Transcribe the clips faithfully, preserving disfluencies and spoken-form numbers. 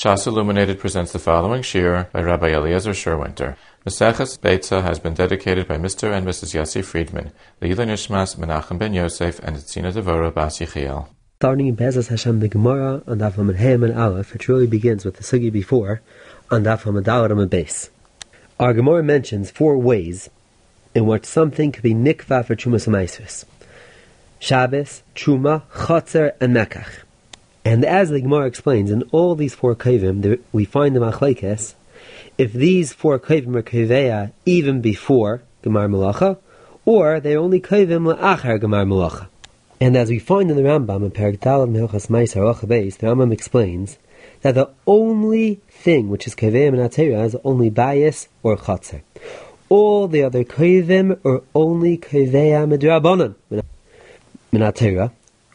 Shas Illuminated presents the following shiur by Rabbi Eliezer Sherwinter. Maseches Beitzah has been dedicated by Mister and Missus Yossi Friedman, Leila Nishmas, Menachem Ben Yosef, and Tzina Devora Bas Yichiel. Starting in Bezas Hashem the Gemara on Daf Menhem and Aleph, it really begins with the sugi before on Daf Hamadalat and Base. Our Gemara mentions four ways in which something could be nikva for Trumas U'Maisrus: Shabbos, Truma, Chotzer, and Mekach. And as the Gemara explains, in all these four Kavim, we find the Machlekes, if these four Kavim are Kaveya even before Gemar Malacha, or they're only Kavim La'achar Gemar Malacha. And as we find in the Rambam, in Perek Daled Melchas Mais Harocha Beis, the Rambam explains that the only thing which is Kaveya Menatera is only Bayis or Chatzer. All the other Kavim are only Kaveya Midrabanan Menatera.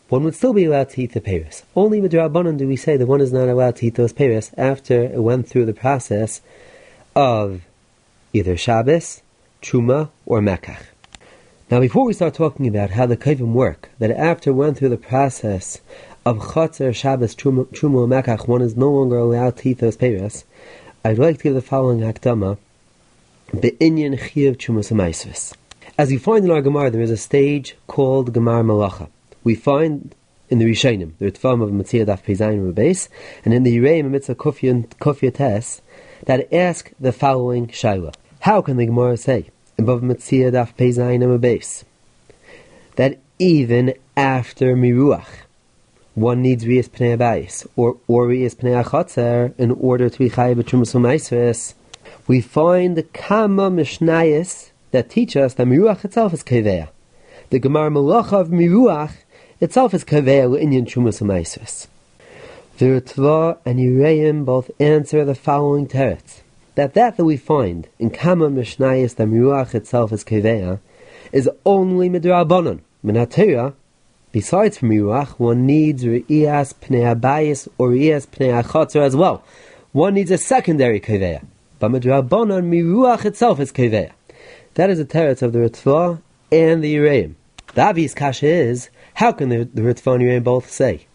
One would still be allowed to eat the peres. Only with Rabbanon do we say that one is not allowed to eat those peres after it went through the process of either Shabbos, Truma, or Mekach. Now before we start talking about how the Kavim work, that after it went through the process of Chotzer, Shabbos, Truma, Truma or Mekach, one is no longer allowed to eat those peres, I'd like to give the following Hakdama, Be'inyan Chiyav Trumas U'Maisrus. As you find in our Gemara, there is a stage called Gemar Malacha. We find in the Rishonim, the Ritva of Mitzvah Daf Pezayin Rebeis, and in the Yereim Mitzvah Kofya Tes, that ask the following Shaila. How can the Gemara say, above Mitzvah Daf Pezayin Rebeis, that even after Miruach, one needs Riyas Pnei Abayis, or Riyas Pnei Achatzer, in order to be Chayav Trumas U'Maisrus? We find the Kama Mishnayos that teach us that Miruach itself is Kaveya. The Gemar Malacha of Miruach itself is kaveya le'inyan Trumas U'Maisrus. The Ritva and Yereim both answer the following teretz: that that that we find in Kama Mishnayos that Miruach itself is kaveya is only midrabanan. Minatera, besides from Miruach, one needs Re'iyas Pnei Abayis or Re'iyas Pnei Achatzer as well. One needs a secondary kaveya. But midrabanan, Miruach itself is kaveya. That is the teretz of the Ritva and the Yereim. The obvious kasha is, how can the, the Ritva and Yereim both say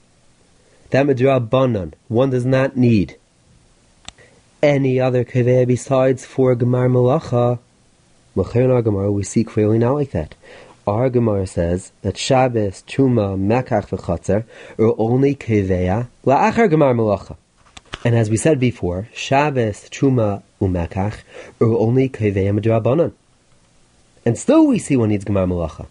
that midrabanan, one does not need any other kaveya besides for Gemar Malacha? L'chayr in our Gemara, we see clearly not like that. Our Gemara says that Shabbos, Truma, Mekach, v'Chatzer are only kaveya la'achar Gemar Malacha. And as we said before, Shabbos, Truma, u'Mekach are only kaveya midrabanan. And still we see one needs Gemar Malacha.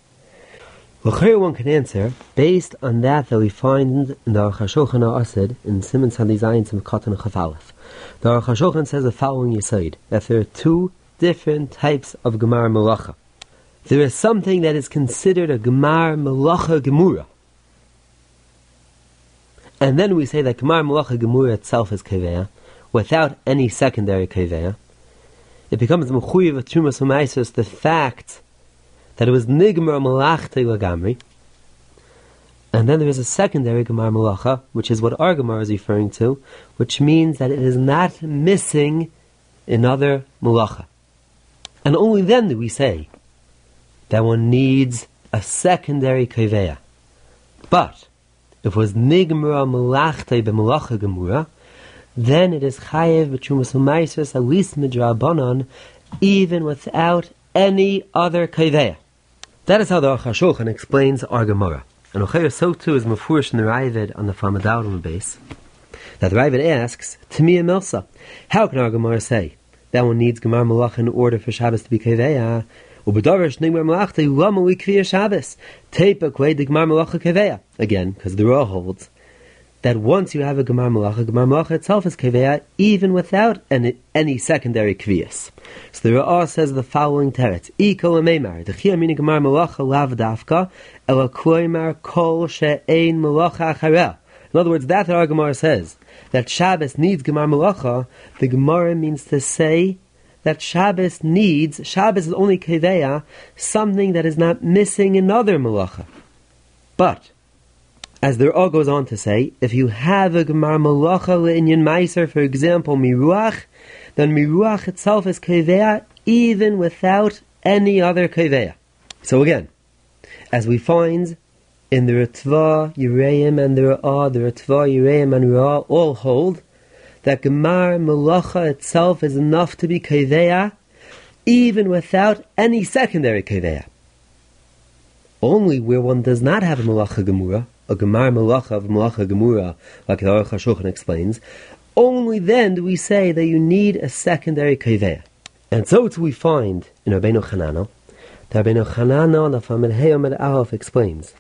L'chayr one can answer based on that that we find in the Aruch HaShulchan Asid in Siman Sadizayin Sim Katan Chafalef. The Aruch HaShulchan says the following Yesod, that there are two different types of Gemar Malacha. There is something that is considered a Gemar Malacha Gemura, and then we say that Gemar Malacha Gemura itself is Kaveya, without any secondary Kaveya. It becomes Mechuyev of Trumas U'Maisrus, the fact that it was Nigmar Malachte Lagamri. And then there is a secondary Gemar Malacha, which is what our Gemara is referring to, which means that it is not missing another Malacha. And only then do we say that one needs a secondary Kaveya. But if it was Nigmar Malachte B'Malacha Gemura, then it is Chayev B'Trumas U'Maisrus, at least Midrabanan, even without any other Kaveya. That is how the Aruch HaShulchan explains our Gemara. And Ochayr, so too is Mefurish in the Ravid on the Famadaurim base, that the Ravid asks, Tamiya Milsa, how can our Gemara say that one needs Gemar Malach in order for Shabbos to be Kaveya? Ubedarish Nigmar Malach Te Lamali Kviya Shabbos Tepa Kway the Gemar Malacha Kaveya. Again, because the Rosh holds that once you have a Gemar Malacha, Gemar Malacha itself is Kaveya, even without any, any secondary Kviyas. So the Ra'ah says the following teretz: Iko Ameimar, the Chia Mini Gemar Malacha Lav Dafka, Ela Kloimar Kol She'ein Malacha Achareh. In other words, that our Gemara says that Shabbos needs Gemar Malacha, the Gemara means to say that Shabbos needs, Shabbos is only Kaveya, something that is not missing another Malacha. But as the Ra'ah goes on to say, if you have a Gemar Malacha le'inyan Meiser, for example, Miruach, then Miruach itself is Kaveya, even without any other Kaveya. So again, as we find in the Ritva, Yereim, and the Ra'ah, the Ritva, Yereim, and Ra'ah all hold that Gemar Melacha itself is enough to be Kaveya, even without any secondary Kaveya. Only where one does not have a Melacha Gemura, a Gemar Melacha of Melacha Gemura, like the Aruch HaShulchan explains, only then do we say that you need a secondary Kaveya. And so too we find in Rabbeinu Chanano, that Rabbeinu Chanano on the Famed Heomed Aleph explains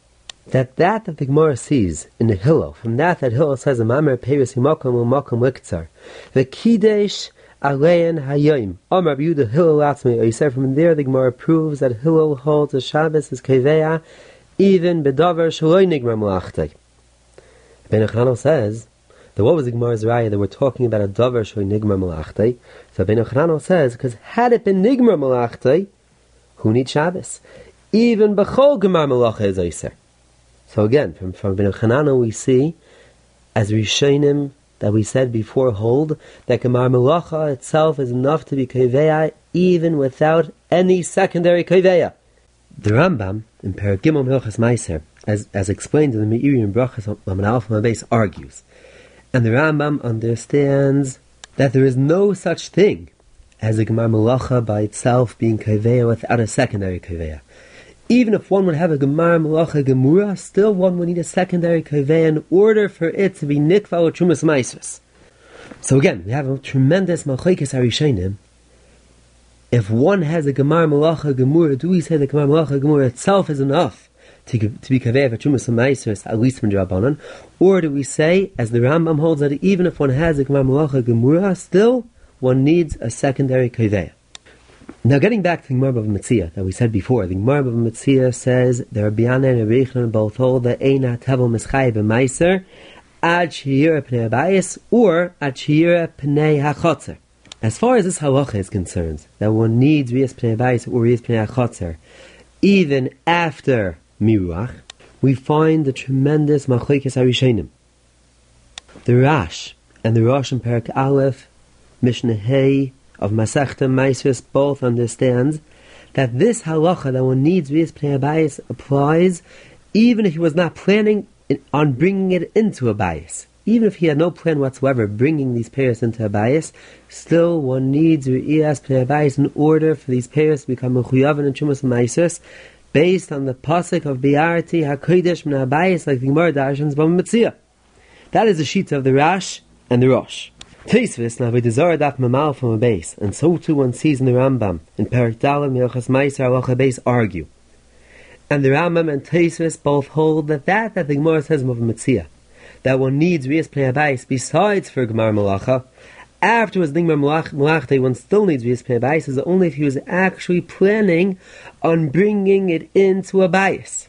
that that that the Gemara sees in the Hillel, from that that Hillel says, Amar Peres Yimokom Umokom Liktzar, V'kidesh Alein Hayoim, Amar B'Yudah Hillel Atzmei. He said from there the Gemara proves that Hillel holds the Shabbos as Kaveya, even B'Davar Shaloi Nigmar Malachtai. Rabbeinu Chanano says, so what was the Gemara's raya that we're talking about a davar shu nigmar malachtai? So Rabbeinu Chanano says, because had it been nigmar malachtai, who needs Shabbos? Even b'chol gemar malacha is oiser. So again, from from Rabbeinu Chanano we see, as Rishonim that we said before hold, that gemar malacha itself is enough to be kaveya, even without any secondary kaveya. The Rambam in Perek Gimel Hilchos Meiser, as as explained in the Miiri and Brachas Lamed Aleph Lamed Beis, argues. And the Rambam understands that there is no such thing as a Gemar Melacha by itself being Kaveya without a secondary Kaveya. Even if one would have a Gemar Melacha Gemura, still one would need a secondary Kaveya in order for it to be Nikva or Trumas Maisras. So again, we have a tremendous Machlokes Harishonim. If one has a Gemar Melacha Gemura, do we say the Gemar Melacha Gemura itself is enough to, to be Kaveya for Trumas Maisras, at least from Drabanan? Or do we say, as the Rambam holds, that even if one has a Gemar Melacha Gemura, still one needs a secondary Kaveya? Now getting back to the Gemara Bava Metzia that we said before, the Gemara Bava Metzia says, the Rabbi Yanan and Rabbi Yechon both hold that Eina Tevel Mischayev Meiser Ad Shehira Pnei Abayis or Ad Shehira Pnei HaChotzer. As far as this halacha is concerned, that one needs Riyas Pnei Abayis or Riyas Pnei HaChotzer even after Miruach, we find the tremendous Machlokes Harishonim. The Rosh and the Rosh in Perek Aleph, Mishnah Hei of Masechta Maisros both understand that this halacha that one needs Riyas Pnei Abayis applies even if he was not planning on bringing it into a bias. Even if he had no plan whatsoever bringing these payers into a bias, still one needs Riyas Pnei Abayis in order for these payers to become mechuyavan and Trumas Maisros, based on the pasuk of Biarti HaKodesh Min HaBayis, like the Gemara Darshan's Bava Metzia. That is the sheet of the Rash and the Rosh. Teisvis Na'avodah Zarah Daf Mamal from a base, and so too one sees in the Rambam in Perek Daled Hilchos Meiser Halacha Beis argue, and the Rambam and Teisvis both hold that that that the Gemara says Bava Metzia, that one needs Riyas Pnei Abayis besides for Gemar Melacha. Afterwards, Nigmar Malachta, one still needs Riyas Pnei Abayis, is only if he was actually planning on bringing it into a bias.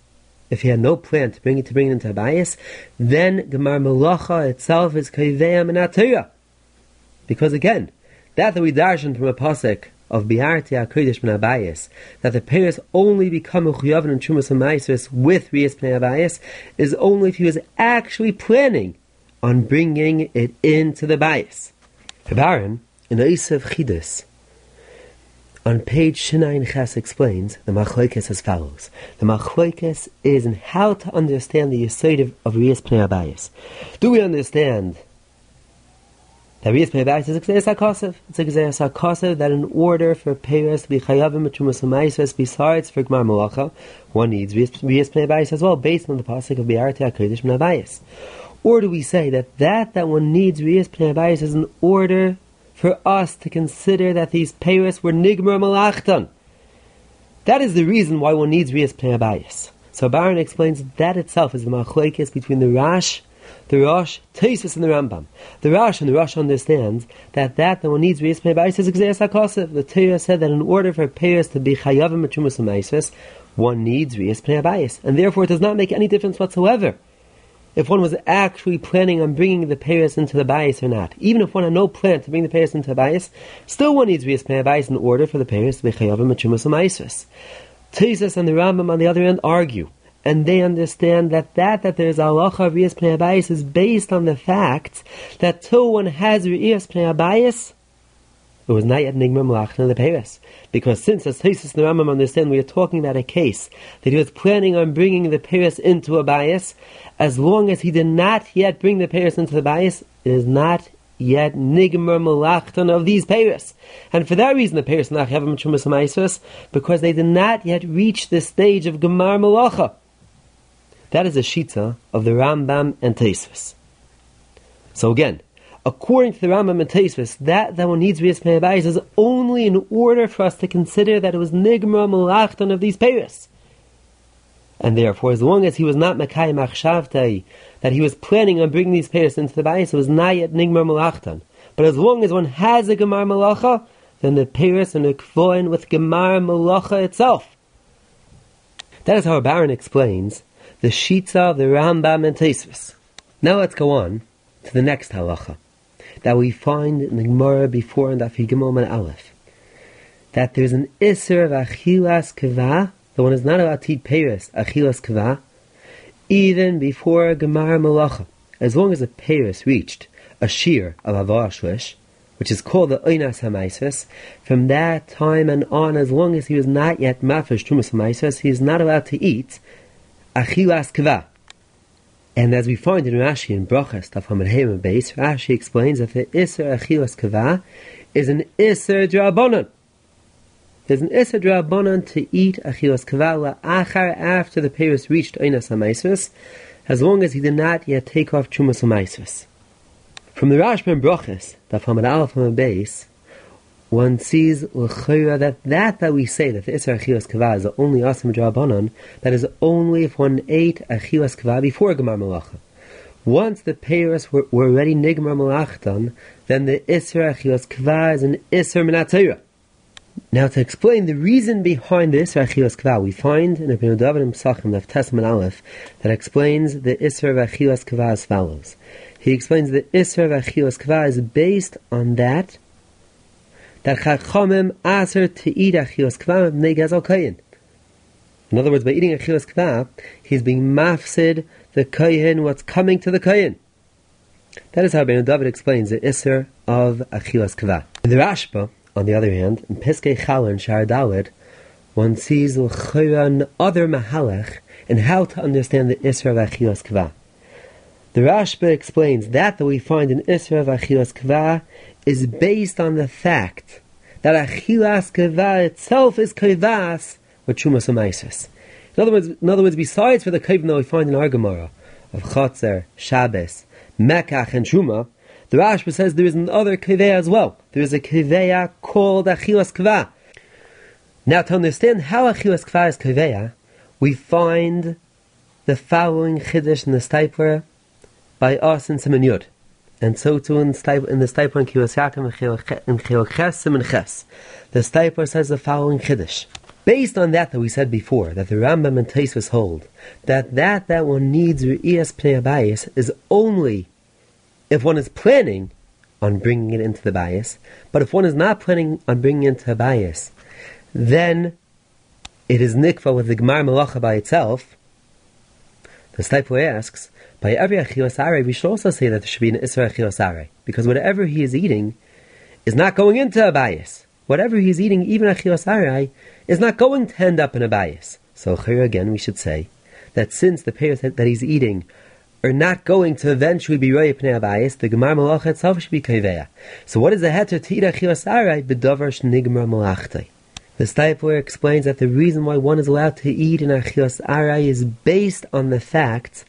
If he had no plan to bring it to bring it into a bias, then Gemar Melacha itself is Kaveya Min HaTorah. Because again, that that we darshan from a pasuk of Biarti HaKodesh Min HaBayis, that the payers only become Mechuyavan and Trumas HaMaisros with Riyas Pnei Abayis, is only if he was actually planning on bringing it into the bias. Habarim, in Yosef Chidus, on page Shinayin Ches explains the Machlokes as follows. The Machlokes is in how to understand the Yesod of Riyas Pnei Abayis. Do we understand that Riyas Pnei Abayis is a Gzeirus HaKasev? It's a Gzeirus HaKasev that in order for Peiros to be Chayavim and Trumas HaMaisros besides for Gemar Melacha, one needs Riyas Pnei Abayis as well, based on the pasuk of Biarti HaKodesh Min HaBayis. Or do we say that that that one needs Riyas Pnei Abayis is in order for us to consider that these peiros were nigmar malachtan? That is the reason why one needs Riyas Pnei Abayis. So Baron explains that itself is the machlokes between the Rosh, the Rosh, Tosafos, and the Rambam. The Rosh and the Rosh understands that that that one needs Riyas Pnei Abayis is a gzeirus hakosef. The Torah said that in order for peiros to be chayavim and trumas u'maisros, one needs Riyas Pnei Abayis, and therefore it does not make any difference whatsoever if one was actually planning on bringing the payers into the bias or not. Even if one had no plan to bring the payers into the bias, still one needs Riyas Pnei Abayis in order for the payers to be chayavim and Trumas u'maisros. Tosafos and the Rambam on the other end argue, and they understand that that that there is halacha of Riyas Pnei Abayis is based on the fact that till one has Riyas Pnei Abayis, it was not yet nigmar malachta the payers. Because since, as Tosafos and the Rambam understand, we are talking about a case that he was planning on bringing the payers into a bias, as long as he did not yet bring the payers into the bias, it is not yet nigmer melachton of these payers. And for that reason, the payers not have a mitchumas ma'isrus, because they did not yet reach the stage of gemar melacha. That is a shita of the Rambam and Tosafos. So again, according to the Rambam and Tosafos, that that one needs rias pnei is only in order for us to consider that it was nigmer melachton of these payers. And therefore, as long as he was not Makai Machshavtai, that he was planning on bringing these payers into the bayis, it was not yet Nigmar Malachtan. But as long as one has a Gemar Malacha, then the payers are Nekvoin with Gemar Malacha itself. That is how Baron explains the Shita of the Rambam and Tosafos. Now let's go on to the next halacha that we find in the Gemara before and after Gimel and Aleph, that there's an Isser of Achilas Kavah. So one is not allowed to eat peiros, achilas kva, even before gemar malacha. As long as a peiros reached a shear of avah shlish, which is called the oinas hamaisvus, from that time and on, as long as he was not yet mafresh tumas hamaisvus, he is not allowed to eat achilas kva. And as we find in Rashi in Brachas Daf Hamad Beis, Rashi explains that the iser achilas kva is an iser drabonon. There's an Isser Drabanan to eat Achilas Kavah La'achar after the Peiros reached Oinas HaMaisvus, as long as he did not yet take off Chumas HaMaisvus. From the Rashba and Brachas, the Hamad Aleph Hamad Beis, one sees L'chayra that that that we say, that the Isser Achilas Kavah is the only Asam Drabanan, that is only if one ate Achilas Kavah before Gemar Malacha. Once the Peiros were, were already Nigmar Malachtan, then the Isser Achilas Kavah is an Isser Minatayra. Now, to explain the reason behind the Isra Achilas Kavah, we find in the Pnei Dovid and Pesachim of Testament Aleph that explains the Isra of Achilas Kavah as follows. He explains the Isra of Achilas Kavah is based on that that Chachamim aser to eat Achilas Kavah b'nei Gazal Kohen. In other words, by eating Achilas Kavah, he's being mafsid the Kohen, what's coming to the Kohen. That is how Pnei Dovid explains the Isra of Achilas Kavah. The Rashba, on the other hand, in Piskei Chala and Shaar David, one sees l'chayra and other mahalach and how to understand the Isra of Achilas Kavah. The Rashba explains that that we find in Isra of Achilas Kavah is based on the fact that Achilas Kavah itself is kavas with Chumas U'Maisus. In other words, in other words, besides for the kavim that we find in our Gemara of Chotzer, Shabbos, Mekach, and Chuma, the Rashba says there is another kaveh as well. There is a kaveh called Achilas Kavah. Now, to understand how Achilas Kavah is kaveh, we find the following chiddush in the Steipler by us in Siman Yud, and so too in the Steipler in Kiyos Yakim and Chiluk Ches Siman Ches. The Steipler says the following chiddush. Based on that that we said before, that the Rambam and Tosafos hold that that that one needs re'iyas pnei habayis is only if one is planning on bringing it into the bayis. But if one is not planning on bringing it into a bayis, then it is nikva with the gemar malacha by itself. The Steipler asks, by every achilas arei, we should also say that there should be an isra achilas arei, because whatever he is eating is not going into a bayis. Whatever he is eating, even achilas arei, is not going to end up in a bayis. So here again, we should say that since the peiros that he's eating are not going to eventually be Roya Pnei Abayis, the Gemar Malacha itself should be Kaveya. So what is the heter to eat Achilas Arai b'davar shnigmar malachtai? The Steipler explains that the reason why one is allowed to eat an Achilas Arai is based on the fact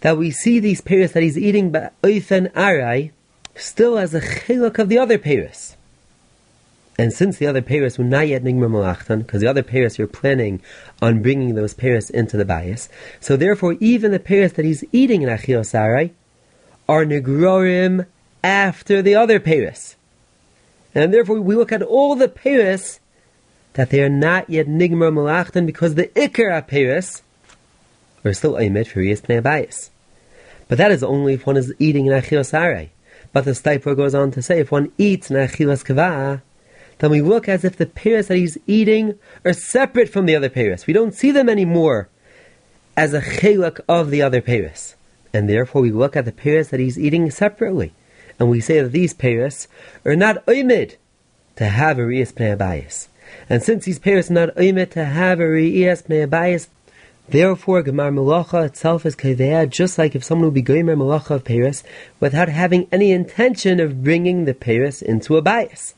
that we see these peiros that he's eating by Oifen Arai still as a chiluk of the other peiros. And since the other peiros were not yet nigmar malachtan, because the other peiros were planning on bringing those peiros into the bayis, so therefore even the peiros that he's eating in Achilas Arai are nigrorim after the other peiros. And therefore we look at all the peiros that they are not yet nigmar malachtan, because the ikar peiros are still oimid for riyas pnei bayis. But that is only if one is eating in Achilas Arai. But the Steipler goes on to say, if one eats in Achilas Kavah, then we look as if the peiros that he's eating are separate from the other peiros. We don't see them anymore as a chiluk of the other peiros. And therefore we look at the peiros that he's eating separately. And we say that these peiros are not oimid to have a riyas pnei habayis. And since these peiros are not oimid to have a riyas pnei habayis, Therefore, Gemar Melacha itself is Kaveya, just like if someone would be Gemar Melacha of Peiris without having any intention of bringing the Peiris into a bias.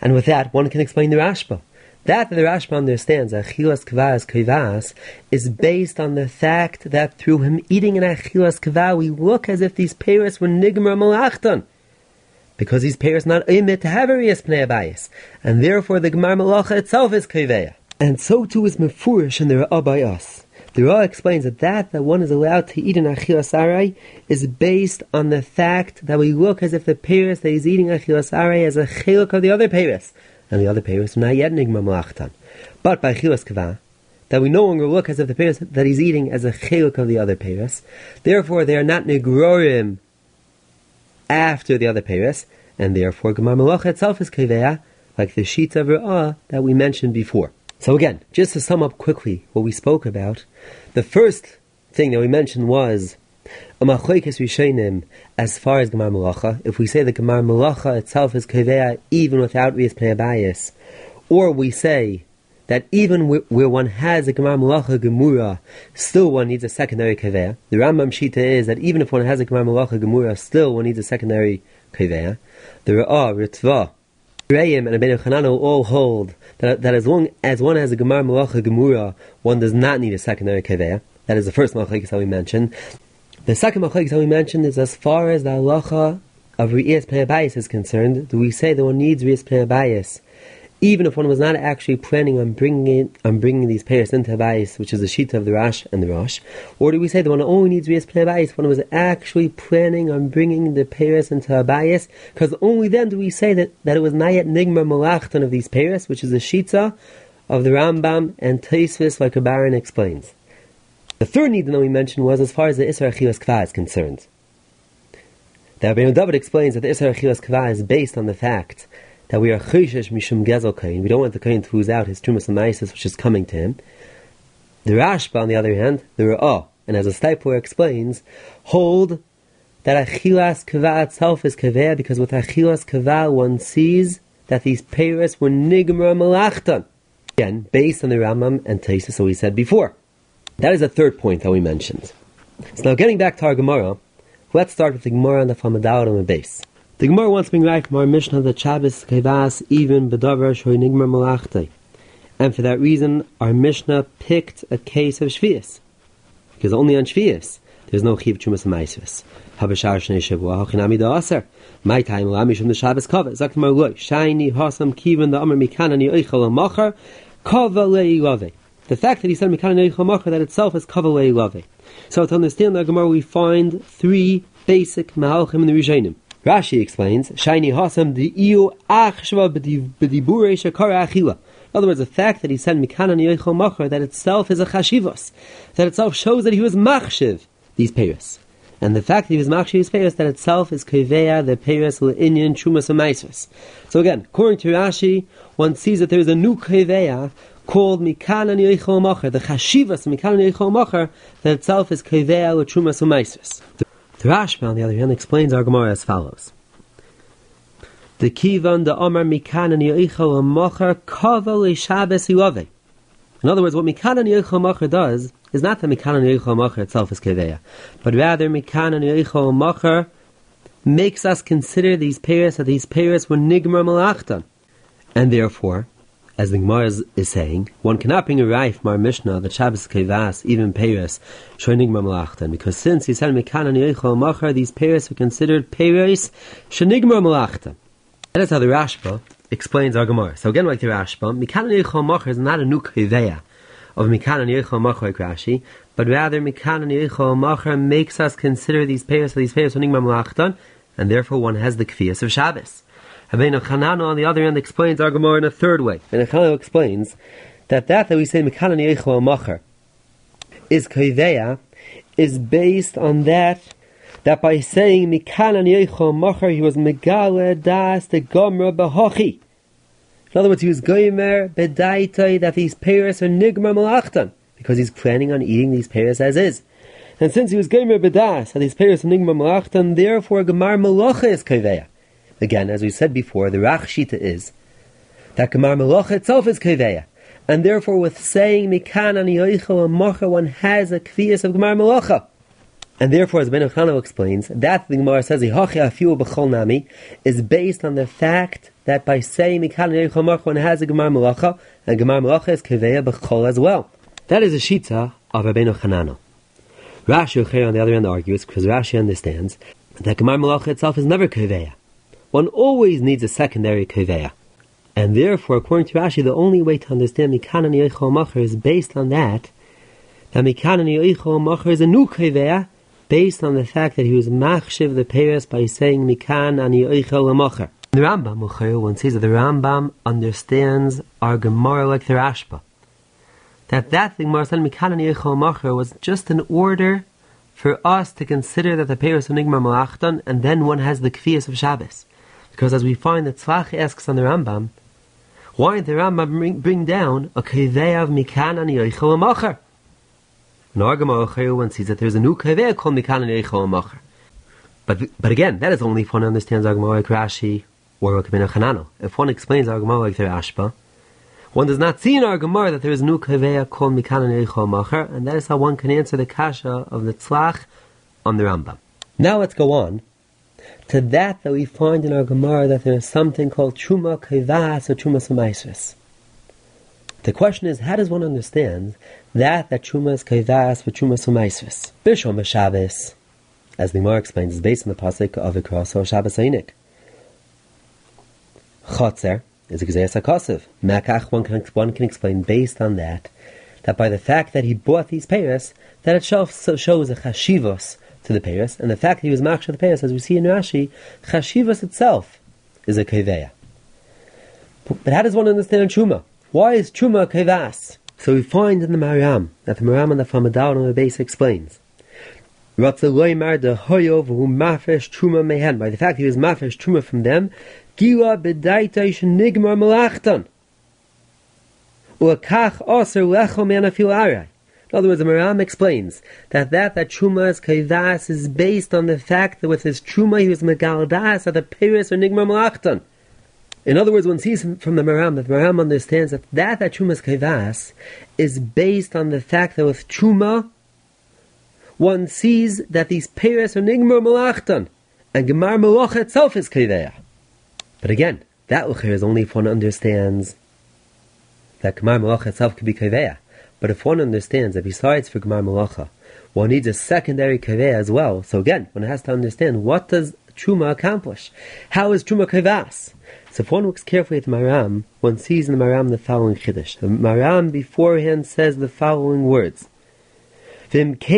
And with that, one can explain the Rashba. That the Rashba understands, Achilas Kavah Kavas, is based on the fact that through him eating an Achilas Kavah, we look as if these Peiris were Nigmar Melachton, because these Peiris not emit to have a Rias Pnei bias. And therefore, the Gemar Melacha itself is Kaveya. And so too is Mefurish in the Ra'ah by us. The Ra'ah explains that that that one is allowed to eat an Achilas Aray is based on the fact that we look as if the Peiris that he's eating Achilas Aray is a Chiluk of the other Peiris, and the other Peiris are not yet Nigmar Melachtan. But by Achilas Kavah, that we no longer look as if the Peiris that he's eating as a Chiluk of the other Peiris, therefore they are not Nigrorim after the other Peiris, and therefore Gemar Melacha itself is Kaveya, like the Sheets of Ra'ah that we mentioned before. So again, just to sum up quickly what we spoke about, the first thing that we mentioned was a machlokes rishonim as far as Gemar Melacha. If we say that Gemar Melacha itself is kaveya even without Rias Pnei Abayis, or we say that even where one has a Gemar Melacha Gemura, still one needs a secondary kaveya. The Rambam Shita is that even if one has a Gemar Melacha Gemura, still one needs a secondary kaveya. The Ra'ah, Ritva, Yereim and Rabbeinu Chanano all hold that, that as long as one has a Gemar Melacha Gemura, one does not need a secondary Kaveya. That is the first Machlokes that we mentioned. The second Machlokes that we mentioned is as far as the halacha of Rias Pnei Abayis is concerned. Do we say that one needs Rias Pnei Abayis even if one was not actually planning on bringing in, on bringing these payers into Abayis, which is the Shita of the Rosh and the Rosh? Or do we say that one only needs Rias Pnei Abayis when one was actually planning on bringing the payers into Abayis? Because only then do we say that, that it was not yet Nigmar Melachton of these payers, which is the Shita of the Rambam and Tosafos, like Abaran explains. The third need that we mentioned was as far as the Isra Achilas Kavah is concerned. The Rabbeinu David explains that the Isra Achilas Kavah is based on the fact that we are choishesh mishum gezel kain. We don't want the kain to lose out his trumas l'maisis, which is coming to him. The Rashba, on the other hand, the Ra'ah, and as the Steipler explains, hold that achilas kavah itself is kaveh, because with achilas kavah one sees that these peiros were nigmar melachton. Again, based on the Rambam and Tosafos, so we said before. That is the third point that we mentioned. So now, getting back to our Gemara, let's start with the Gemara on the Famadal on the base. The Gemara wants to bring right from our Mishnah that Shabbos Kevas even B'davar Shoi Nigmar Malachtei. And for that reason, our Mishnah picked a case of Shvius. Because only on Shvius, there's no Chiv Chumas Maisvis. Habashar Shnei Shavua Hachinami Da'aser. My time Lami Shum the Shabbos Kava. Zak Mar Loi. Shaini Hasam Kivan Da'amar Mikanani Oichal Amachar. Kava Le'i Lave. The fact that he said Mikanani Oichal Amachar, that itself is Kava Le'i Lave. So to understand that Gemara, we find three basic Mahalchim in the Rishonim. Rashi explains, Shaini Hasam Di'iu Achshva B'dibure Shakara Achila. In other words, the fact that he said Mikanani Yoichal Machar, that itself is a Chashivos. That itself shows that he was Machshiv, these Peiros. And the fact that he was Machshiv, these Peiros, that itself is Kaveya, the Peiros, L'Inyan, Chumas, and Maisvus. So again, according to Rashi, one sees that there is a new Kaveya called Mikanani Yoichal Machar, the Chashivos, Mikanani Yoichal Machar, that itself is Kaveya, L'Chumas, and Maisvus. The Rashba, on the other hand, explains our Gemara as follows: the kivan da amar mikanan yoichal amacher kava leShabbos hilave. In other words, what mikanan yoichal amacher does is not that mikanan yoichal amacher itself is kaveya, but rather mikanan yoichal amacher makes us consider these peiros that these peiros were nigmar melachton, and therefore, as the Gemara is, is saying, one cannot bring a raya from our Mishnah that Shabbos Kevas, even Peiros, Shoy Nigmar Melachtan, because since he said Mekanan Yoichal Machar, these Peiros are considered Peiros Shoy Nigmar Melachtan. That is how the Rashba explains our Gemara. So again, like the Rashba, Mekanan Yoichal Machar is not a new Kevaya of Mekanan Yoichal Machar like Rashi, but rather Mekanan Yoichal Machar makes us consider these Peiros, these Peiros Shoy Nigmar Melachtan, and therefore one has the Kfiyas of Shabbos. Rabbeinu Chanano, on the other hand, explains our Gemara in a third way. Rabbeinu Chanano explains that that that we say Mekanan Yoichal Machar is Kaveya is based on that that by saying Mekanan Yoichal Machar he was Megale Das the Gomra B'Hochi. In other words, he was Goymer B'Daitai that these peiros are Nigmar Melachtan, because he's planning on eating these peiros as is. And since he was Goymer B'das that these peiros are Nigmar Melachtan, therefore Gemar Melacha is Kaveya. Again, as we said before, the Rach Shita is that Gemar Melacha itself is Kaveya. And therefore, with saying Mikan ani yoichel amocha, one has a kviyas of Gemara Melacha. And therefore, as Rabbeinu Chanano explains, that the Gemara says Hihochia afiu b'chol nami is based on the fact that by saying Mikan ani yoichel amocha, one has a Gemara Melacha, and Gemara Melacha is kveya b'chol as well. That is a shita of Rabbeinu Chanano. Rashi Yochei, on the other hand, argues, because Rashi understands that Gemara Melacha itself is never kveya. One always needs a secondary kveya. And therefore, according to Rashi, the only way to understand Mikan ani yoichel amocha is based on that, that Mikan ani yoichel amocha is a new kveya, based on the fact that he was machshiv the payers by saying Mikan ani yoichel amocha. The Rambam, one sees that the Rambam understands our Gemara like the Rashba. That that thing, Gemara said Mikan ani yoichel amocha, was just an order for us to consider that the payers of Nigmar Malachton, and then one has the Kfiyas of Shabbos. Because as we find that Tzlach asks on the Rambam, why did the Rambam bring, bring down a Kiveh of Mikan ani yoichel amocha? In our Gemara, one sees that there is a new kaveh called Mikan ani yoichel amocha. But but again, that is only if one understands our Gemara like Rashi or like Rabbeinu Chanano. If one explains our Gemara like the Rashba, one does not see in our Gemara that there is a new kaveh called Mikan ani yoichel amocha, and that is how one can answer the kasha of the Tzlach on the Rambam. Now let's go on to that that we find in our Gemara that there is something called Chuma Kevas or Chuma Samaisris. The question is, how does one understand that that Chuma is Kaivas for Chuma Sumaisvis? Bishom Shabbos, as the Gemara explains, is based on the pasuk of Ikros or Shabbos Ainik. Chotzer is a Gzeis HaKosev. Makach, one can, one can explain based on that, that by the fact that he bought these payers, that itself shows a Chashivos to the payers, and the fact that he was Machshav to the payers, as we see in Rashi, Chashivos itself is a Kaivaya. But how does one understand Chuma? Why is Chuma Kevas? So we find in the Maharam, that the Maharam and the Famadal on the base explains, by the fact he was mafresh Chuma from them, in other words, the Maharam explains that that, that Chuma's Kevas is based on the fact that with his Chuma he was Megaldas at the Paris or Nigmar Malachtan. In other words, one sees from the Maharam that the Maharam understands that that that Chuma's Kevas is based on the fact that with Chuma, one sees that these Peres are Nigmar Malachtan, and Gemar Malach itself is Kevah. But again, that Ucher is only if one understands that Gemar Malach itself could be Kevah. But if one understands that besides for Gemar Malacha, one needs a secondary Kevah as well, so again, one has to understand what does Chuma accomplish? How is Chuma Kevas? So if one looks carefully at the Maharam, one sees in the Maharam the following Chiddush. The Maharam beforehand says the following words. In other words, the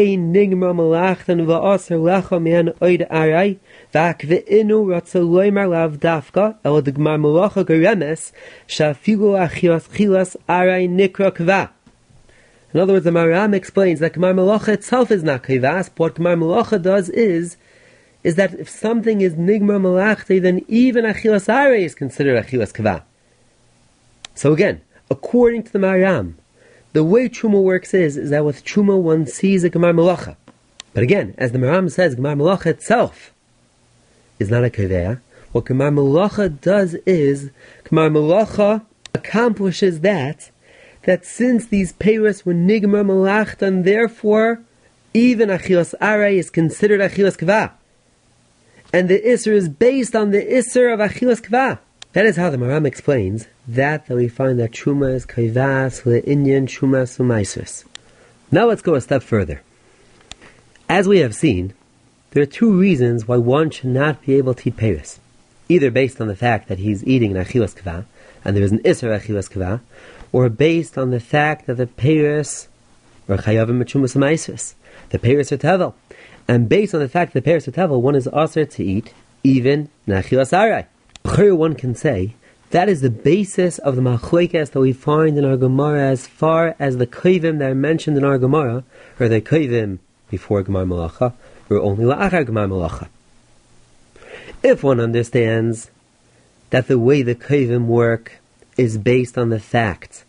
Maharam explains that Gemar Malacha itself is not Kevas, but what Gemar Malacha does is is that if something is nigmar malachte, then even achilas are is considered achilas kava. So again, according to the Maharam, the way Chuma works is, is that with Chuma one sees a gemar malacha. But again, as the Maharam says, gemar malacha itself is not a kaveya. What gemar malacha does is, gemar malacha accomplishes that, that since these peiros were nigmar malachte, and therefore even achilas are is considered achilas kava. And the Isser is based on the Isser of Achilas Kva. That is how the Maharam explains that, that we find that Chuma is Kavas le'inyan Chuma Sumaisus. Now let's go a step further. As we have seen, there are two reasons why one should not be able to eat Paris. Either based on the fact that he's eating an Achilas Kva, and there is an Isser Achilas Kva, or based on the fact that the Paris are Chayavim Chuma Sumaisus. The Paris are Tevel. And based on the fact that the Peres Tevel, one is aser to eat, even Nachilas Arai. Here one can say, that is the basis of the Machlokes that we find in our Gemara as far as the Kavim that are mentioned in our Gemara, or the Kavim before Gemar Malacha, or only La'achar Gemar Malacha. If one understands that the way the Kavim work is based on the fact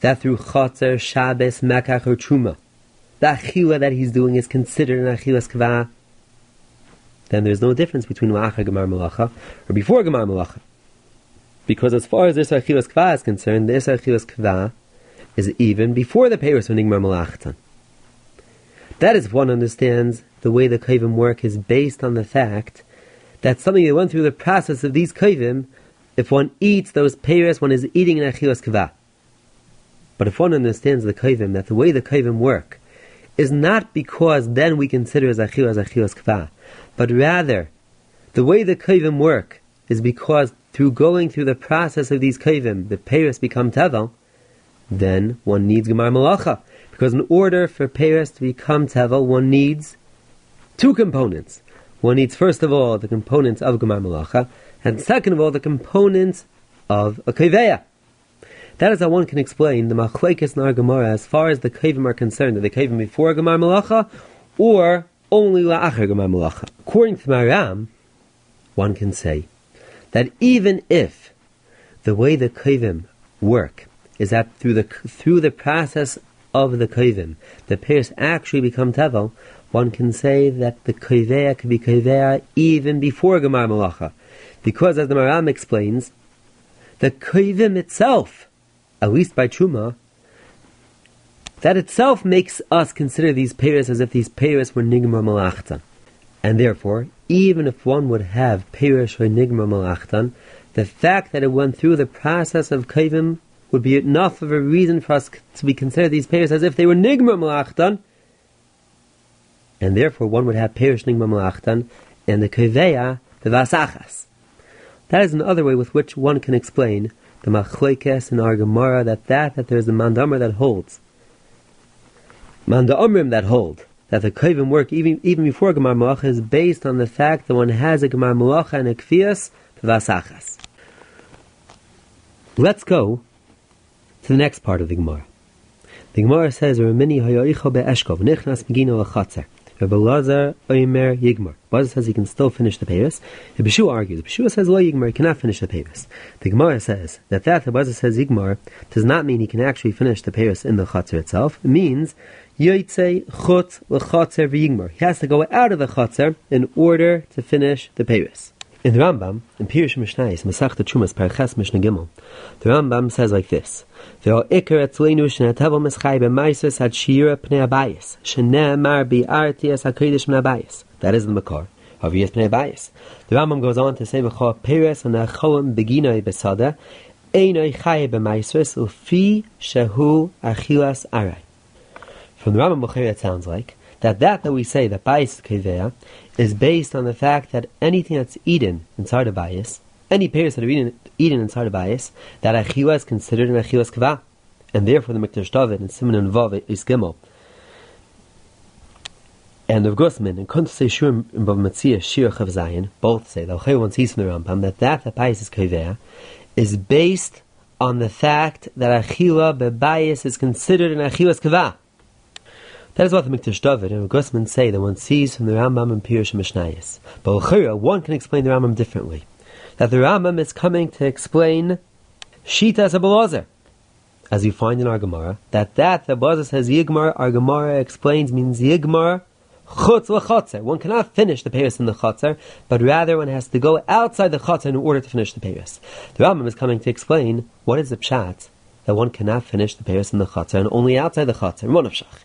that through Chatzar, Shabbos, Makach, or Chuma, the achila that he's doing is considered an achilas kavah, then there's no difference between la'achar gemar malacha or before gemar malacha. Because as far as this achilas kavah is concerned, this achilas kavah is even before the Peiros of Nigmar Malachtan. That is, if one understands the way the Kovim work is based on the fact that something that went through the process of these Kovim, if one eats those Peiros, one is eating an Achilas Kavah. But if one understands the Kovim, that the way the Kovim work is not because then we consider as Achilas Achilas Kavah, but rather the way the Kovim work is because through going through the process of these Kovim, the Peiros become Tevel, then one needs Gemar Malacha. Because in order for Peiros to become Tevel, one needs two components. One needs, first of all, the components of Gemar Malacha, and second of all, the components of a Koveya. That is how one can explain the Machlekes Nar Gemara as far as the Kovim are concerned. Are they Kovim before Gemar Malacha, or only La'achar Gemar Malacha? According to Maharam, one can say that even if the way the Kovim work is that through the through the process of the Kovim, the Peiros actually become Tevel, one can say that the Koveya could be Koveya even before Gemar Malacha. Because, as the Maharam explains, the Kovim itself, at least by Truma, that itself makes us consider these Peiros as if these Peiros were Nigmar Malachtan. And therefore, even if one would have Peiros or Nigmar Malachtan, the fact that it went through the process of Kovim would be enough of a reason for us to be considered these Peiros as if they were Nigmar Malachtan. And therefore one would have Peiros Nigmar Malachtan and the Koveya, the Vasachas. That is another way with which one can explain the Machlekes and our Gemara, that, that that there is a Mandamar that holds. Mandamrim that hold that the Kovim work even, even before Gemar Malacha is based on the fact that one has a Gemar Malacha and a Kfiyas, the Vasachas. Let's go to the next part of the Gemara. The Gemara says, "Remini hayoicho be'eshkov nichnas begino lachatzer." Rabbi Eliezer Oimer Yigmar. Baza says he can still finish the Peiros. The Bishua argues. Bishua says lo Yigmar, he cannot finish the Peiros. The Gemara says that that the Baza says Yigmar does not mean he can actually finish the Peiros in the Chatzer itself. It means Yoytze Chutz leChatzer v'Yigmar. He has to go out of the Chatzer in order to finish the Peiros. In the Rambam, in Pirush Mishnayis, Masechta Chumas, Parchas Mishnah Gimel, the Rambam says like this: that is the Makar of Yis Pnei Abayis. The Rambam goes on to say, from the Rambam it sounds like that that that we say that Bayis Koveya is based on the fact that anything that's eaten inside a Bayis, any Peiros that are eaten, eaten inside a Bayis, that Achila is considered an Achilas Kavah, and therefore the Mikdash Dovid and Simon and Vav is Gimel, and of Gussman and Kuntz Shur and Bav Matzia Shir Chav Zayin both say that Achila once sees from the Rambam that that that Bayis is Koveya is based on the fact that Achila beBayis is considered an Achilas Kavah. That is what the Mikdash Dovid and Gussman say that one sees from the Rambam and Pirush Mishnayis. But l'chira, one can explain the Rambam differently. That the Rambam is coming to explain Shitas HaBelazar, as you find in our Gemara, that that the Belazar says Yigmar, our Gemara explains means Yigmar Chutz l'Chatzer. One cannot finish the Peiros in the Chatzer, but rather one has to go outside the Chatzer in order to finish the Peiros. The Rambam is coming to explain what is the Pshat that one cannot finish the Peiros in the Chatzer and only outside the Chatzer. Monavshach.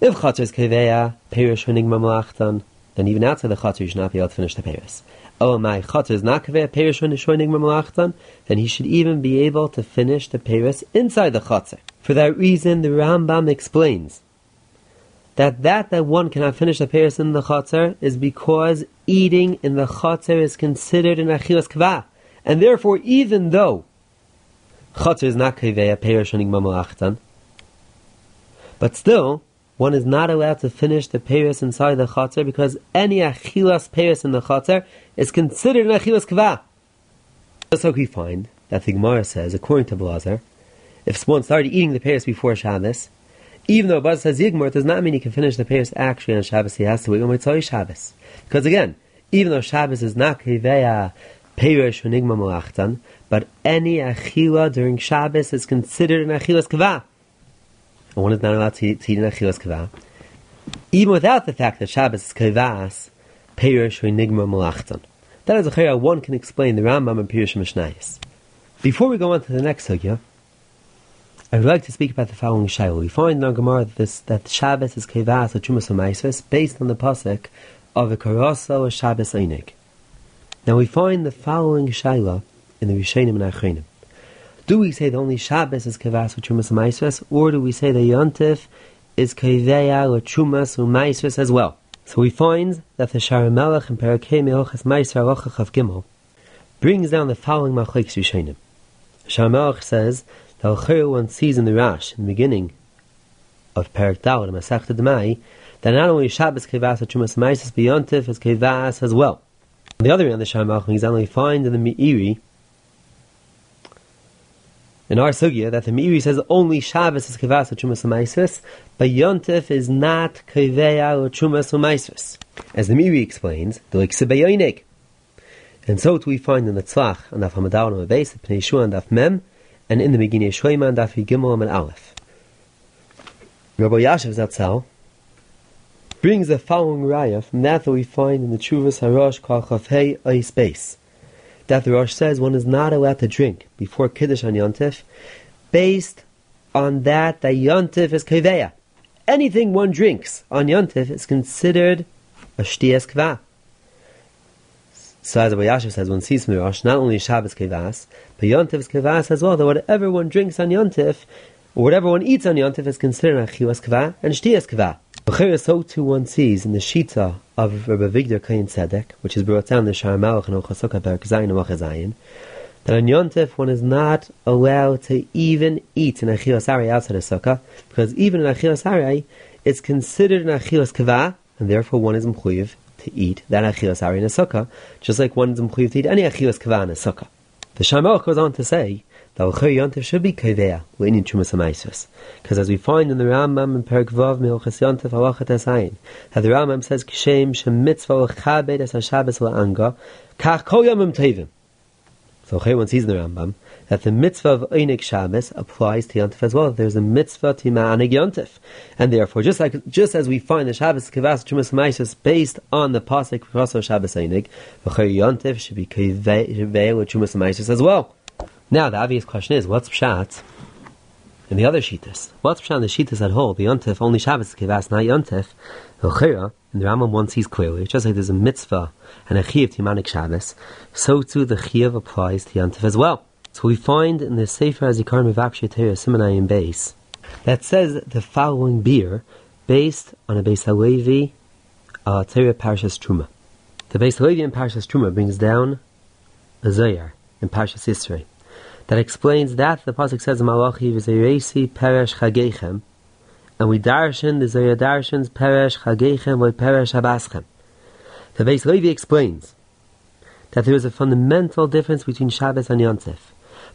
If Chatzer is Koveya, Peiros or Nigmar Malachtan, then even outside the Chatzer you should not be able to finish the Peiros. Oh my, Chatzer is not Koveya, Peiros or Nigmar Malachtan, then he should even be able to finish the Peiros inside the Chatzer. For that reason, the Rambam explains that that that one cannot finish the Peiros in the Chatzer is because eating in the Chatzer is considered an Achilas Kavah, and therefore even though Chatzer is not Koveya, Peiros or Nigmar Malachtan, but still one is not allowed to finish the Peiros inside the Chatzer because any Achilas Peiros in the Chatzer is considered an Achilas Kavah. So we find that the Gemara says, according to Belazar, if one started eating the Peiros before Shabbos, even though Belazar says Yigmar, it does not mean he can finish the Peiros actually on Shabbos. He has to wait on Mitzvah Shabbos. Because again, even though Shabbos is not Koveya Peiros or Nigmar Malachtan, but any Achila during Shabbos is considered an Achilas Kavah. And one is not allowed to eat, to eat an Achilas Kavah, even without the fact that Shabbos is Kavah's Peiros or Nigmar Malachtan. That is how one can explain the Rambam and Pirush Mishnayis. Before we go on to the next sugya, I would like to speak about the following shayla. We find in our Gemara that, this, that Shabbos is kevas or chumas u'maisves based on the pasuk of a karasa or Shabbos einig. Now we find the following shayla in the Rishonim and Achronim. Do we say that only Shabbos is kevas or chumas u'maisves, or do we say that Yontif is keveya or chumas u'maisves as well? So we find that the Sharmelach in Perakei Me'oches Ma'aser Aruch Chav Gimel brings down the following machlekes Rishonim. Sharmelach says that Al-Khir one sees in the Rosh, in the beginning of Perak Dalad and Masechta Demai, that not only Shabbos Kevas or Chumas Ma'aser, but Yontif is Kevas as well. On the other hand, the Sharmelach brings down, we find in the Miiri, in our sugya, that the Miiri says only Shabbos is Kevas or Chumas U'maisves, but Yontif is not Keveya or Chumas U'maisves. As the Miiri explains, the Likse Beyoinig. And so too we find in the Tzlach, and Daf Hamadawan on the base, Pney Shu and Daf Mem, and in the Beginning of Shoyma and Daf Yigimel and Aleph. Rabbi Yashiv Zatzal brings the following raya from that that we find in the Chuvas HaRosh Kal Chafhei Ois Beis, that the Rosh says one is not allowed to drink before Kiddush on Yontif, based on that that Yontif is Kveya. Anything one drinks on Yontif is considered a Shtiyas Kva. So as Rabbi Yashiv says, one sees from the Rosh, not only Shabbos Kevas, but Yontif is Kevas as well, that whatever one drinks on Yontif, or whatever one eats on Yontif is considered Achilas Kva and Shtiyas Kva. So too one sees in the Shita of Rabbi Vigdor Kohen Tzedek, which is brought down in the Sha'ar Malach and Ochasokah Perek Zayin and Machaz Zayin, that on Yontif one is not allowed to even eat an Achilas Arei outside of Sukkah, because even an Achilas Arei is considered an Achilas Kva, and therefore one is Mchuyiv to eat that Achilas Arei in a Sukkah, just like one is Mchuyiv to eat any Achilas Kva in a Sukkah. The Sha'ar Malach goes on to say that L'chei Yontif should be Kaveh L'inin Chumas HaMaisves, because as we find in the Rambam in Perek Vav Me'oches Yontif Halachat Esayin, that the Rambam says K'shem Shemitzvah L'chabed Es HaShabbos L'anga Kach Kol Yomim Tovim. So L'chei one sees in the Rambam that the mitzvah of Einik Shabbos applies to Yontif as well. There is a mitzvah to Ma'anig Yontif, and therefore, just like just as we find the Shabbos Kavas Chumas HaMaisves based on the pasuk K'roso Shabbos Einik, L'chei Yontif should be Kaveh L'chumas HaMaisves as well. Now the obvious question is, what's pshat and the other shittas? What's pshat and the shittas at whole? The Yontif only Shabbos kivas, not Yontif. L'chira, and the Rambam one sees clearly, just like there's a mitzvah and a chiyuv to Manik Shabbos, so too the chiyuv applies to Yontif as well. So we find in the Sefer Azikar Mevapshei Torah Siman Ayin Beis that says the following beer based on a Beis HaLevi uh, Torah Parshas Truma. The Beis HaLevi in Parshas Truma brings down a Zoyar in Parshas Yisrei that explains that the pasuk says Malachi v'zayreisi peresh chageichem, and we darshan the Zayar darshans peresh chageichem or peresh habaschem. The Beis HaLevi explains that there is a fundamental difference between Shabbos and Yontif.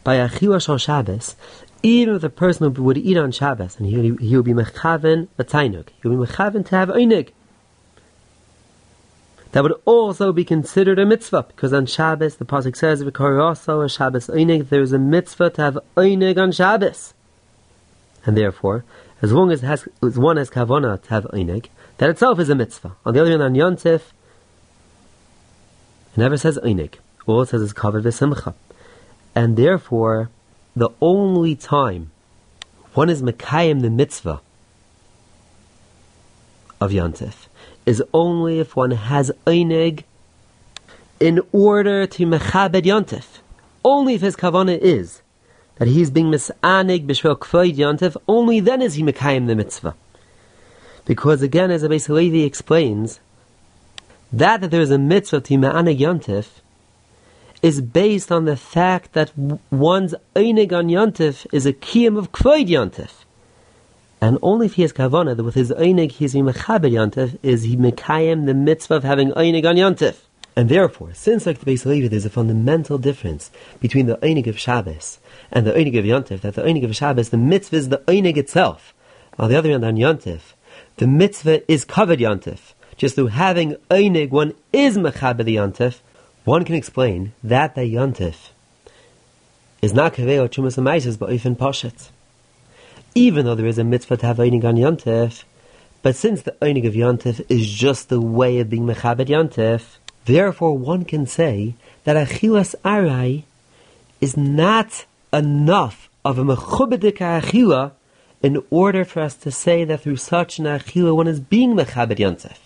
By Achila Shal Shabbos, even if the person who would eat on Shabbos, and he, he would be mechaven a tainug, he would be mechaven to have einig, that would also be considered a mitzvah, because on Shabbos the pasuk says v'karasa a Shabbos einig. There is a mitzvah to have einig on Shabbos, and therefore, as long as, has, as one has kavana to have einig, that itself is a mitzvah. On the other hand, on Yontif, it never says einig. All it says is kavod v'simcha, and therefore, the only time one is mekayim the mitzvah of Yontif is only if one has einig in order to mechabed Yontif. Only if his kavanah is that he is being misanig b'shvel k'feid Yontif, only then is he mekayim the mitzvah. Because again, as the Beis HaLevi explains, that that there is a mitzvah to ma'anig Yontif is based on the fact that one's einig on Yontif is a kiyum of k'feid Yontif. And only if he has kavanah that with his einig he is mechabed Yontif, is he mekayim the mitzvah of having einig on Yontif. And therefore, since like the Beis HaLevi, there's a fundamental difference between the einig of Shabbos and the einig of Yontif, that the einig of Shabbos, the mitzvah is the einig itself. On the other hand, on Yontif, the mitzvah is kavod Yontif. Just through having einig, one is mechabed Yontif. One can explain that the Yontif is not kaveh or chumas u'maisves, but ofen poshet. Even though there is a mitzvah to have einig on Yontif, but since the einig of Yontif is just the way of being mechabed Yontif, therefore one can say that achilas arai is not enough of a mechubedik ha'achila in order for us to say that through such an achila one is being mechabed yontzef.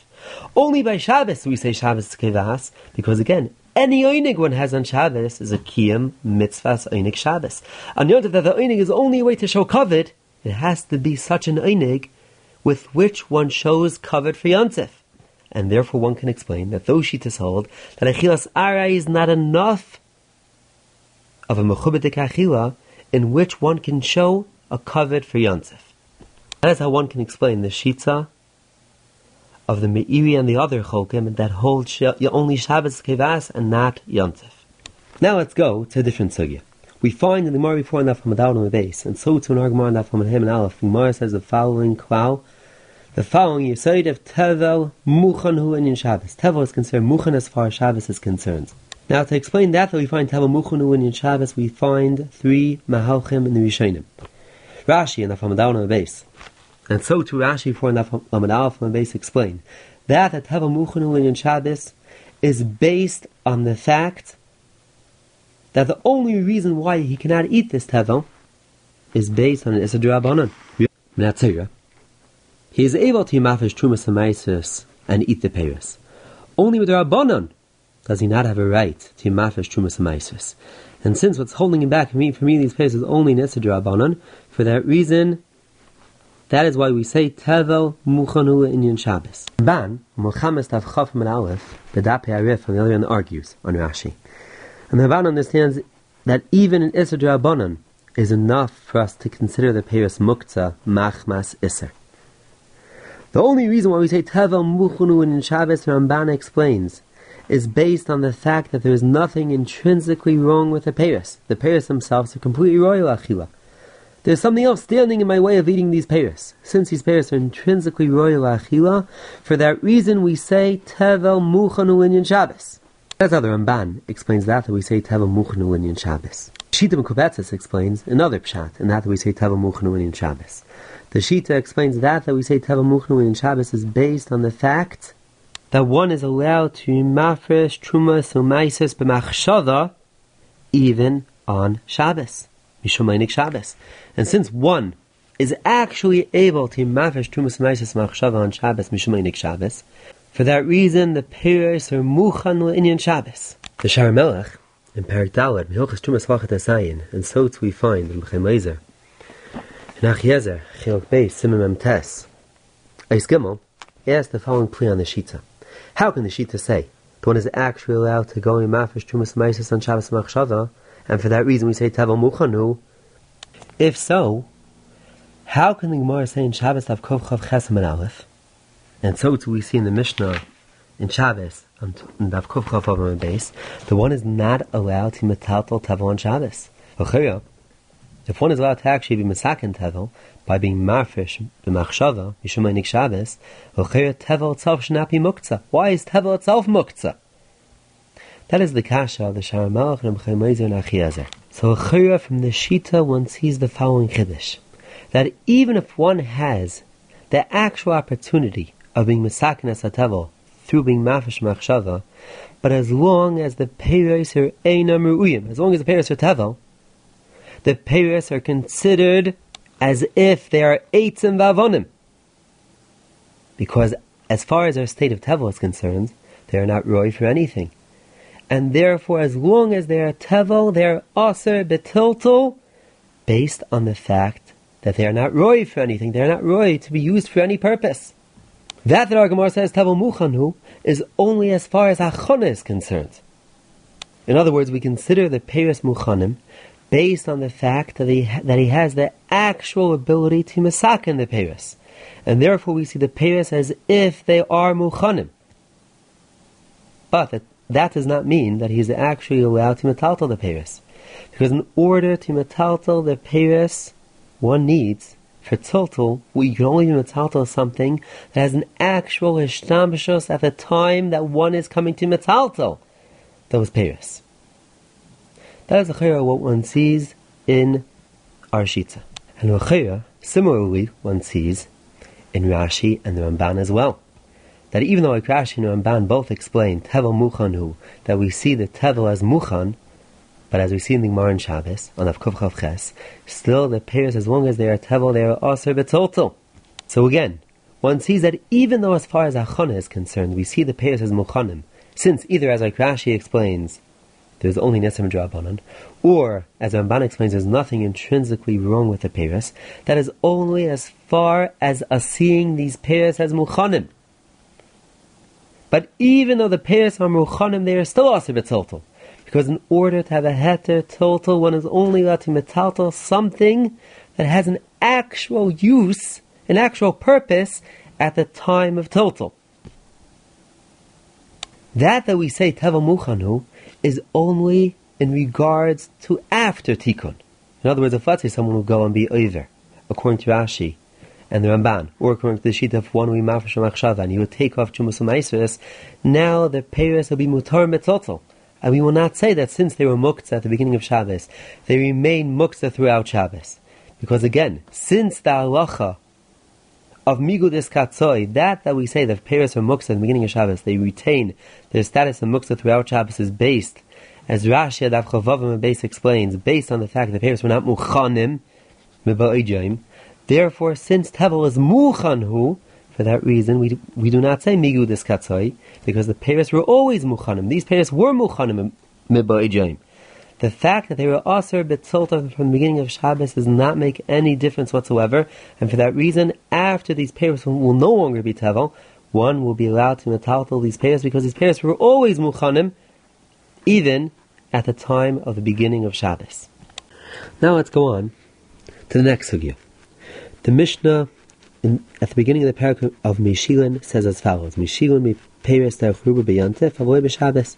Only by Shabbos we say Shabbos kevahas, because again, any oinig one has on Shabbos is a kiyam mitzvahs oinig Shabbos. On Yontif, that the oinig is only a way to show covet, it has to be such an oinig with which one shows covet for Yontif. And therefore one can explain that those shittas hold that achilas arai is not enough of a mechubedik achila in which one can show a covet for Yontif. That is how one can explain the shitza of the Miiri and the other Chokim that hold sh- only Shabbos Kevas and not Yontif. Now let's go to a different sugya. We find in the Gemara before Naf Hamadal on the base, and so to an Gemara Naf Hamadhem and Aleph, the Gemara says the following klal, the following Yesod of Tevel Muchan Hu in Shabbos. Tevel is concerned Muchan as far as Shabbos is concerned. Now to explain that, that we find Tevel Muchan Hu in Shabbos, we find three Mahalchim in the Rishonim. Rashi and Naf Hamadal on the base. And so to Rashi for Lamed Aleph Lamed Beis explain that the Tevel Muchanu in Shabbos is based on the fact that the only reason why he cannot eat this Tevel is based on an Issa D'Rabanan. He is able to mafish Trumas and Maisus and eat the Peiros. Only with D'Rabanan does he not have a right to mafish Trumas and Maisus. And since what's holding him back from eating these Peiros is only an Issa D'Rabanan, for that reason, that is why we say Tevel Muchanu Inyan Shabbos. Ban Muhammad Stav Chaf Min Aleph, the Dapi Arif on the other hand argues on Rashi, and the Ban understands that even an Iser D'Rabanan is enough for us to consider the Peiros Muktzah Machmas Iser. The only reason why we say Tevel Muchanu Inyan Shabbos, Ramban explains, is based on the fact that there is nothing intrinsically wrong with the Peiros. The Peiros themselves are completely royal achila. There's something else standing in my way of eating these peiros. Since these peiros are intrinsically royal achila, for that reason we say Tevel Muchanu Inyan Shabbos. That's how the Ramban explains that, that we say Tevel Muchanu Inyan Shabbos. Shita Mekubetzis explains another pshat, and that, that we say Tevel Muchanu Inyan Shabbos. The Shita explains that, that we say Tevel Muchanu Inyan Shabbos is based on the fact that one is allowed to mafresh trumas umaisis b'machshava even on Shabbos. Mishum Shabbos. And since one is actually able to mafresh Trumas Maisis Machshava on Shabbos, Mishum Shabbos, for that reason the Peiros are Muchan L'Inyan Shabbos. The Sharmelach in Perik Daled, Mehilchas Trumas Lachat Asayin, and so too we find in B'chem Leizer, in Achiezer, Chiluk Beis, Simim Mem Tes, Eis Gimel, he asked the following plea on the Shita. How can the Shita say the one is actually allowed to go and mafresh Trumas Maisis on Shabbos Machshava, and for that reason we say Tevel Muchanu? If so, how can the Gemara say in Shabbos Tav Kov Chav Chesam and Aleph? And so too we see in the Mishnah in Shabbos and Tav Kov Chav Avram Beis, the one is not allowed to metaltal Tevel on Shabbos. If one is allowed to actually be mesakin Tevel by being marfish b'machshava Mishum Einik Shabbos, Tevel itself should not be muktzah. Why is Tevel itself muktzah? That is the kasha of the Sharmelach and B'chem Leizer and Achiezer. So Achira from the Shita one sees the following Chiddush, that even if one has the actual opportunity of being Mesakin as HaTevel through being Mafresh Machshava, but as long as the Peiros are Einam Ru'uyim, as long as the Peiros are Tevel, the Peiros are considered as if they are Eitzim Vavonim. Because as far as our state of Tevel is concerned, they are not Roy for anything. And therefore, as long as they are tevel, they are aser betiltel, based on the fact that they are not roy for anything. They are not roy to be used for any purpose. That that our Gemara says tevel muchanu is only as far as achana is concerned. In other words, we consider the peiros muchanim based on the fact that he that he has the actual ability to mesaken the peiros, and therefore we see the peiros as if they are muchanim. But that. That does not mean that he is actually allowed to metaltal the peiros, because in order to metaltal the peiros, one needs for total, we can only metaltal something that has an actual hishtambashos at the time that one is coming to metaltal those peiros. That is l'chayra what one sees in our shita, and l'chayra similarly one sees in Rashi and the Ramban as well. That even though Rashi and Ramban both explain Tevel Muchanu, that we see the Tevel as Muchan, But as we see in the Gemara in Shabbos, on Avkuv Chav Ches, still the payers, as long as they are tevel, they are aser b'toltol. So again, one sees that even though as far as Achana is concerned, we see the payers as muchanim, since either as like Rashi explains, there's only Nesem Drabanan, or, as Ramban explains, there's nothing intrinsically wrong with the payers, that is only as far as us seeing these payers as muchanim. But even though the payers are muchanim, they are still aser b'toltol. Because in order to have a heter total, one is only allowed to metaltal something that has an actual use, an actual purpose at the time of total. That that we say tevel muchanu is only in regards to after tikkun. In other words, if let's say someone will go and be over, according to Rashi and the Ramban, or according to the Shita of one we mafresh machshava, and he would take off chumas u'maisvus, now the peiros will be mutar metaltal. And we will not say that since they were muktzah at the beginning of Shabbos, they remain muktzah throughout Shabbos. Because again, since the halacha of migudis katzoi, that that we say that peiros are muktzah at the beginning of Shabbos, they retain their status of muktzah throughout Shabbos is based, as Rashi Adav Chavavim Beis explains, based on the fact that peiros were not muchanim, meba'idyaim. Therefore, since tevel is muchanhu, for that reason, we do, we do not say migudis katzoi, because the peiros were always muchanim. These peiros were muchanim miba'ijayim. The fact that they were aser b'tzolta from the beginning of Shabbos does not make any difference whatsoever, and for that reason, after these peiros will no longer be tevel, one will be allowed to metaltal these peiros because these peiros were always muchanim, even at the time of the beginning of Shabbos. Now let's go on to the next sugya. The Mishnah In, at the beginning of the paragraph of Mishilin says as follows: Mishilin mi peiros darchuba beyantef avoy b'Shabbos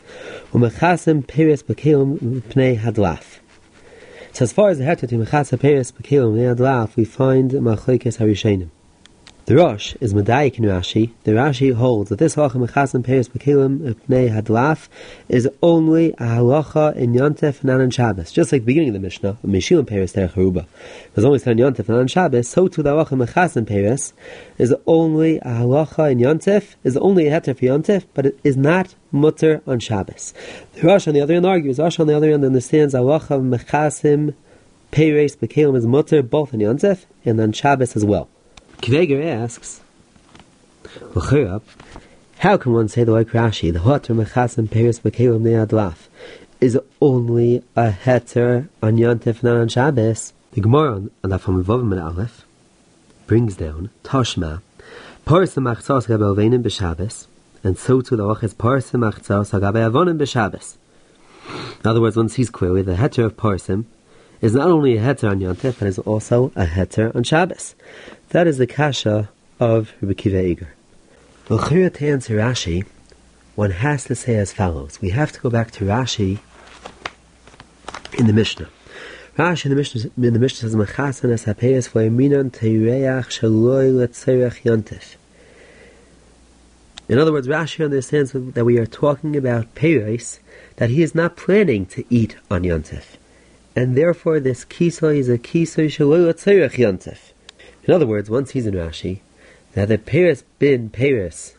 u'mechasem peiros b'kelim pnei hadlaf. So as far as the heter to mechasem peiros b'kelim pnei hadlaf, we find machlokes harishonim. The Rosh is medayik in Rashi. The Rashi holds that this halacha mechasem peiros b'kelim pnei hadlaf is only a halacha in Yantef and not in Shabbos. Just like the beginning of the Mishnah, Mishilin peiros darchuba was only said in Yantef and not in Shabbos. So too the halacha mechasem peiros is only a halacha in Yantef, is only a heter for Yantef, but it is not mutter on Shabbos. The Rosh on the other hand argues. Rosh on the other hand understands halacha mechasem peiros b'kelim is mutter both in Yantef and on Shabbos as well. Kveger asks, how can one say the like Rashi, the heter mechasem peiros b'kelim pnei hadlaf is only a heter on Yontif not on Shabbos? The Gemara on Dafam Vavim Aleph brings down Tashma parsim achzos hagabei alvenim b'Shabbos, and so too the halacha is parsim achzos hagabei avonim b'Shabbos. In other words, one sees clearly the heter of parsim is not only a heter on Yontif, but is also a heter on Shabbos. That is the kasha of Rabbi Kiva Eiger. L'chira to answer Rashi, one has to say as follows. We have to go back to Rashi in the Mishnah. Rashi in the Mishnah, in the Mishnah says, Mechasan es ha-peiros v'yeminon teireach shaloi letzerech yontif. In other words, Rashi understands that we are talking about peiros, that he is not planning to eat on yontif. And therefore this kisoi is a kisoi shaloi letzerech yontif. In other words, one sees in Rashi that the peiros bin peiros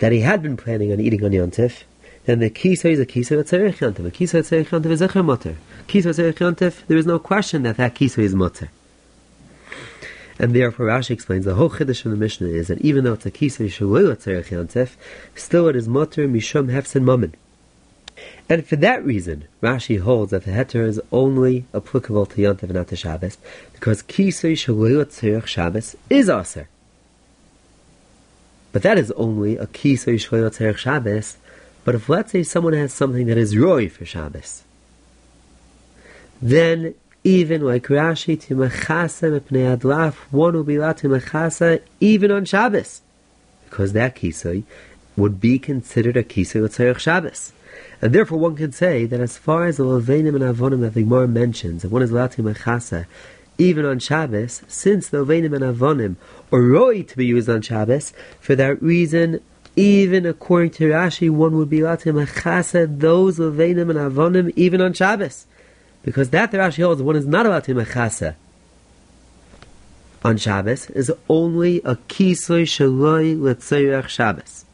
that he had been planning on eating on Yontif, then the kisoi is a kisoi tzerich Yontif. A kisoi tzerich Yontif is zecher mutter. Kisoi tzerich Yontif, there is no question that that kisoi is mutter. And therefore Rashi explains the whole chiddush of the Mishnah is that even though it's a kisoi shaloi tzerich Yontif, still it is mutter mishum hefsin mammon. And for that reason, Rashi holds that the heter is only applicable to Yontif and not to Shabbos, because kisui shaloi tzerich Shabbos is aser. But that is only a kisui shaloi tzerich Shabbos. But if let's say someone has something that is roi for Shabbos, then even like Rashi to mechasa mepnei hadlaf, one will be allowed to mechasa even on Shabbos, because that kisui would be considered a kisui tzerich Shabbos. And therefore one can say that as far as the Leveinim and Avonim that the Gemara mentions, that one is allowed to mechasa even on Shabbos, since the Leveinim and Avonim are roi to be used on Shabbos, for that reason, even according to Rashi, one would be allowed to mechasa those Leveinim and Avonim even on Shabbos. Because that the Rashi holds, one is not allowed to mechasa on Shabbos, is only a kisoi shaloi letzerech Shabbos.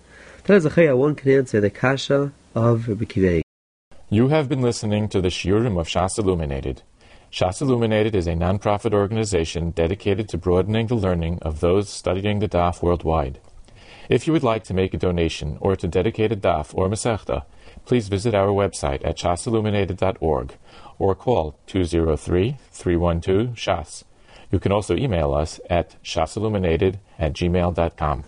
That is a chaya one can answer the kasha of Rabbi Kiva. You have been listening to the Shiurim of Shas Illuminated. Shas Illuminated is a non-profit organization dedicated to broadening the learning of those studying the Daf worldwide. If you would like to make a donation or to dedicate a Daf or Masechta, please visit our website at shas illuminated dot org or call two zero three, three one two, S H A S. You can also email us at shasilluminated at gmail dot com.